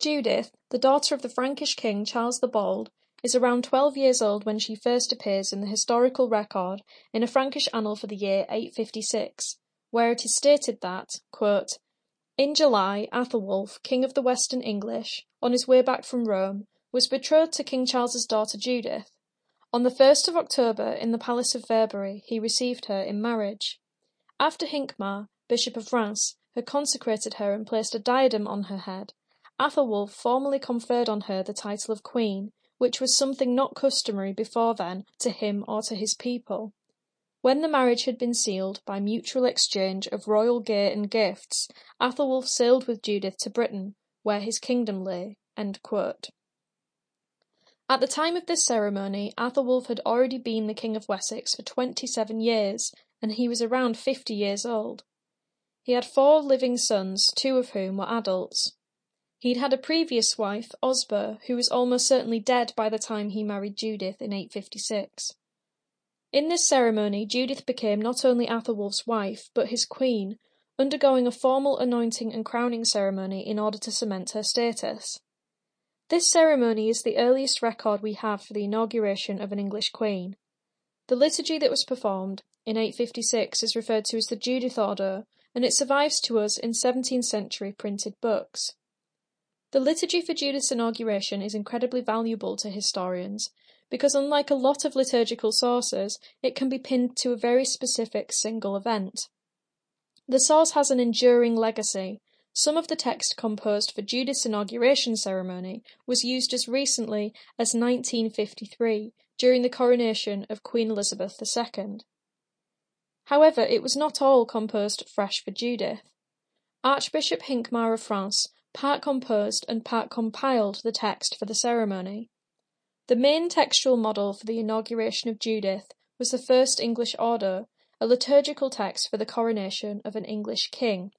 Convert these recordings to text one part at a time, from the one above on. Judith, the daughter of the Frankish king Charles the Bald, is around 12 years old when she first appears in the historical record in a Frankish annal for the year 856, where it is stated that, quote, "In July, Æthelwulf, king of the Western English, on his way back from Rome, was betrothed to King Charles's daughter Judith. On the 1st of October, in the palace of Verberie, he received her in marriage. After Hincmar, Bishop of Rheims, had consecrated her and placed a diadem on her head, Æthelwulf formally conferred on her the title of Queen, which was something not customary before then to him or to his people. When the marriage had been sealed by mutual exchange of royal gear and gifts, Æthelwulf sailed with Judith to Britain, where his kingdom lay." End quote. At the time of this ceremony, Æthelwulf had already been the King of Wessex for 27 years, and he was around 50 years old. He had 4 living sons, 2 of whom were adults. He'd had a previous wife, Osburh, who was almost certainly dead by the time he married Judith in 856. In this ceremony, Judith became not only Æthelwulf's wife, but his queen, undergoing a formal anointing and crowning ceremony in order to cement her status. This ceremony is the earliest record we have for the inauguration of an English queen. The liturgy that was performed in 856 is referred to as the Judith Ordo, and it survives to us in 17th century printed books. The liturgy for Judith's inauguration is incredibly valuable to historians, because unlike a lot of liturgical sources, it can be pinned to a very specific single event. The source has an enduring legacy. Some of the text composed for Judith's inauguration ceremony was used as recently as 1953, during the coronation of Queen Elizabeth II. However, it was not all composed fresh for Judith. Archbishop Hincmar of France part composed and part compiled the text for the ceremony. The main textual model for the inauguration of Judith was the First English Ordo, a liturgical text for the coronation of an English king.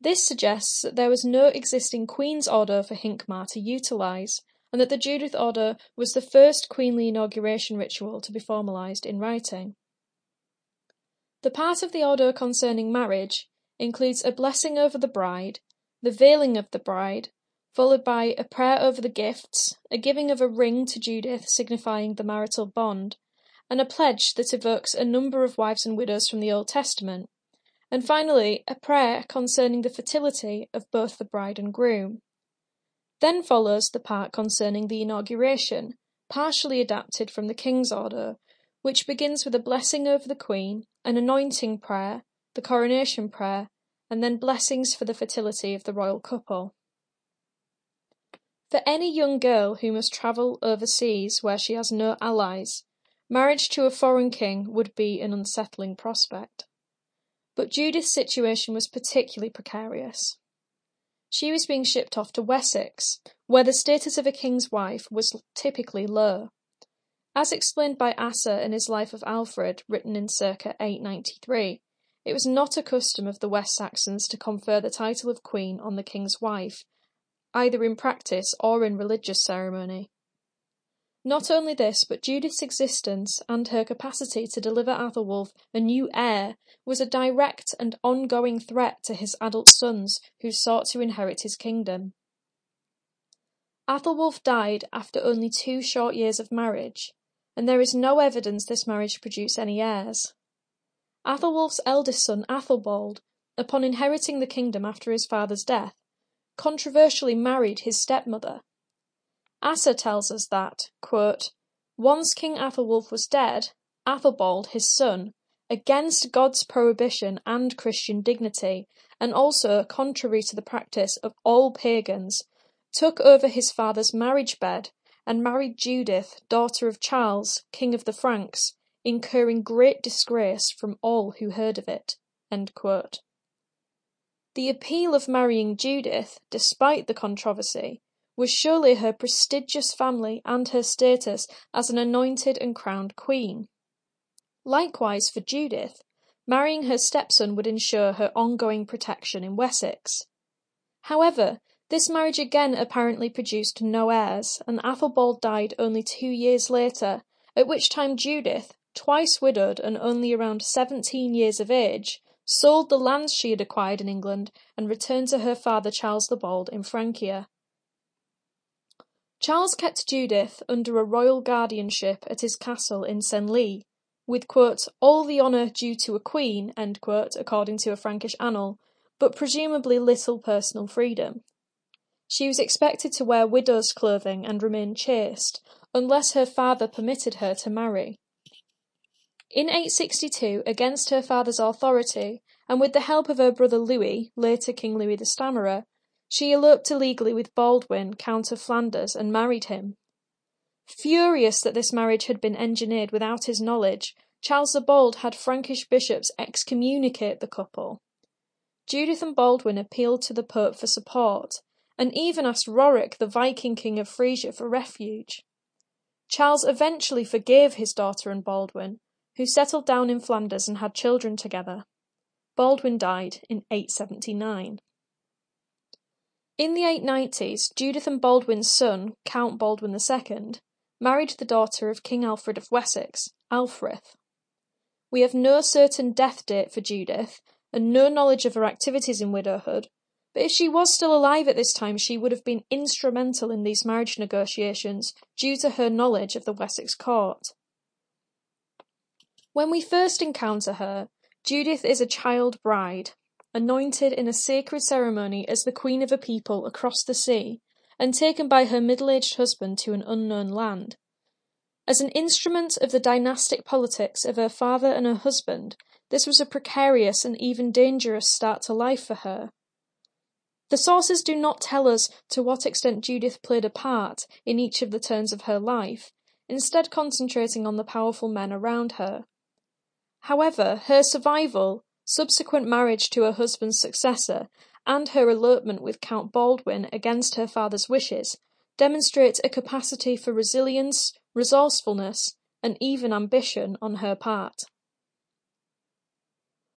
This suggests that there was no existing Queen's Ordo for Hincmar to utilise, and that the Judith Ordo was the first queenly inauguration ritual to be formalised in writing. The part of the Ordo concerning marriage includes a blessing over the bride, the veiling of the bride, followed by a prayer over the gifts, a giving of a ring to Judith signifying the marital bond, and a pledge that evokes a number of wives and widows from the Old Testament, and finally a prayer concerning the fertility of both the bride and groom. Then follows the part concerning the inauguration, partially adapted from the King's Order, which begins with a blessing over the Queen, an anointing prayer, the coronation prayer, and then blessings for the fertility of the royal couple. For any young girl who must travel overseas where she has no allies, marriage to a foreign king would be an unsettling prospect. But Judith's situation was particularly precarious. She was being shipped off to Wessex, where the status of a king's wife was typically low. As explained by Asser in his Life of Alfred, written in circa 893, it was not a custom of the West Saxons to confer the title of queen on the king's wife, either in practice or in religious ceremony. Not only this, but Judith's existence and her capacity to deliver Æthelwulf a new heir was a direct and ongoing threat to his adult sons who sought to inherit his kingdom. Æthelwulf died after only 2 short years of marriage, and there is no evidence this marriage produced any heirs. Æthelwulf's eldest son, Æthelbald, upon inheriting the kingdom after his father's death, controversially married his stepmother. Asser tells us that, quote, "Once King Æthelwulf was dead, Æthelbald, his son, against God's prohibition and Christian dignity, and also contrary to the practice of all pagans, took over his father's marriage bed and married Judith, daughter of Charles, king of the Franks, incurring great disgrace from all who heard of it." End quote. The appeal of marrying Judith, despite the controversy, was surely her prestigious family and her status as an anointed and crowned queen. Likewise for Judith, marrying her stepson would ensure her ongoing protection in Wessex. However, this marriage again apparently produced no heirs, and Æthelbald died only 2 years later, at which time Judith, twice widowed and only around 17 years of age, sold the lands she had acquired in England and returned to her father Charles the Bald in Francia. Charles kept Judith under a royal guardianship at his castle in Senlis, with, quote, all the honour due to a queen, end quote, according to a Frankish annal, but presumably little personal freedom. She was expected to wear widow's clothing and remain chaste, unless her father permitted her to marry. In 862, against her father's authority, and with the help of her brother Louis, later King Louis the Stammerer, she eloped illegally with Baldwin, Count of Flanders, and married him. Furious that this marriage had been engineered without his knowledge, Charles the Bald had Frankish bishops excommunicate the couple. Judith and Baldwin appealed to the Pope for support, and even asked Rorick, the Viking king of Frisia, for refuge. Charles eventually forgave his daughter and Baldwin, who settled down in Flanders and had children together. Baldwin died in 879. In the 890s, Judith and Baldwin's son, Count Baldwin II, married the daughter of King Alfred of Wessex, Alfrith. We have no certain death date for Judith, and no knowledge of her activities in widowhood, but if she was still alive at this time, she would have been instrumental in these marriage negotiations due to her knowledge of the Wessex court. When we first encounter her, Judith is a child bride, anointed in a sacred ceremony as the queen of a people across the sea, and taken by her middle-aged husband to an unknown land. As an instrument of the dynastic politics of her father and her husband, this was a precarious and even dangerous start to life for her. The sources do not tell us to what extent Judith played a part in each of the turns of her life, instead concentrating on the powerful men around her. However, her survival, subsequent marriage to her husband's successor, and her elopement with Count Baldwin against her father's wishes demonstrates a capacity for resilience, resourcefulness, and even ambition on her part.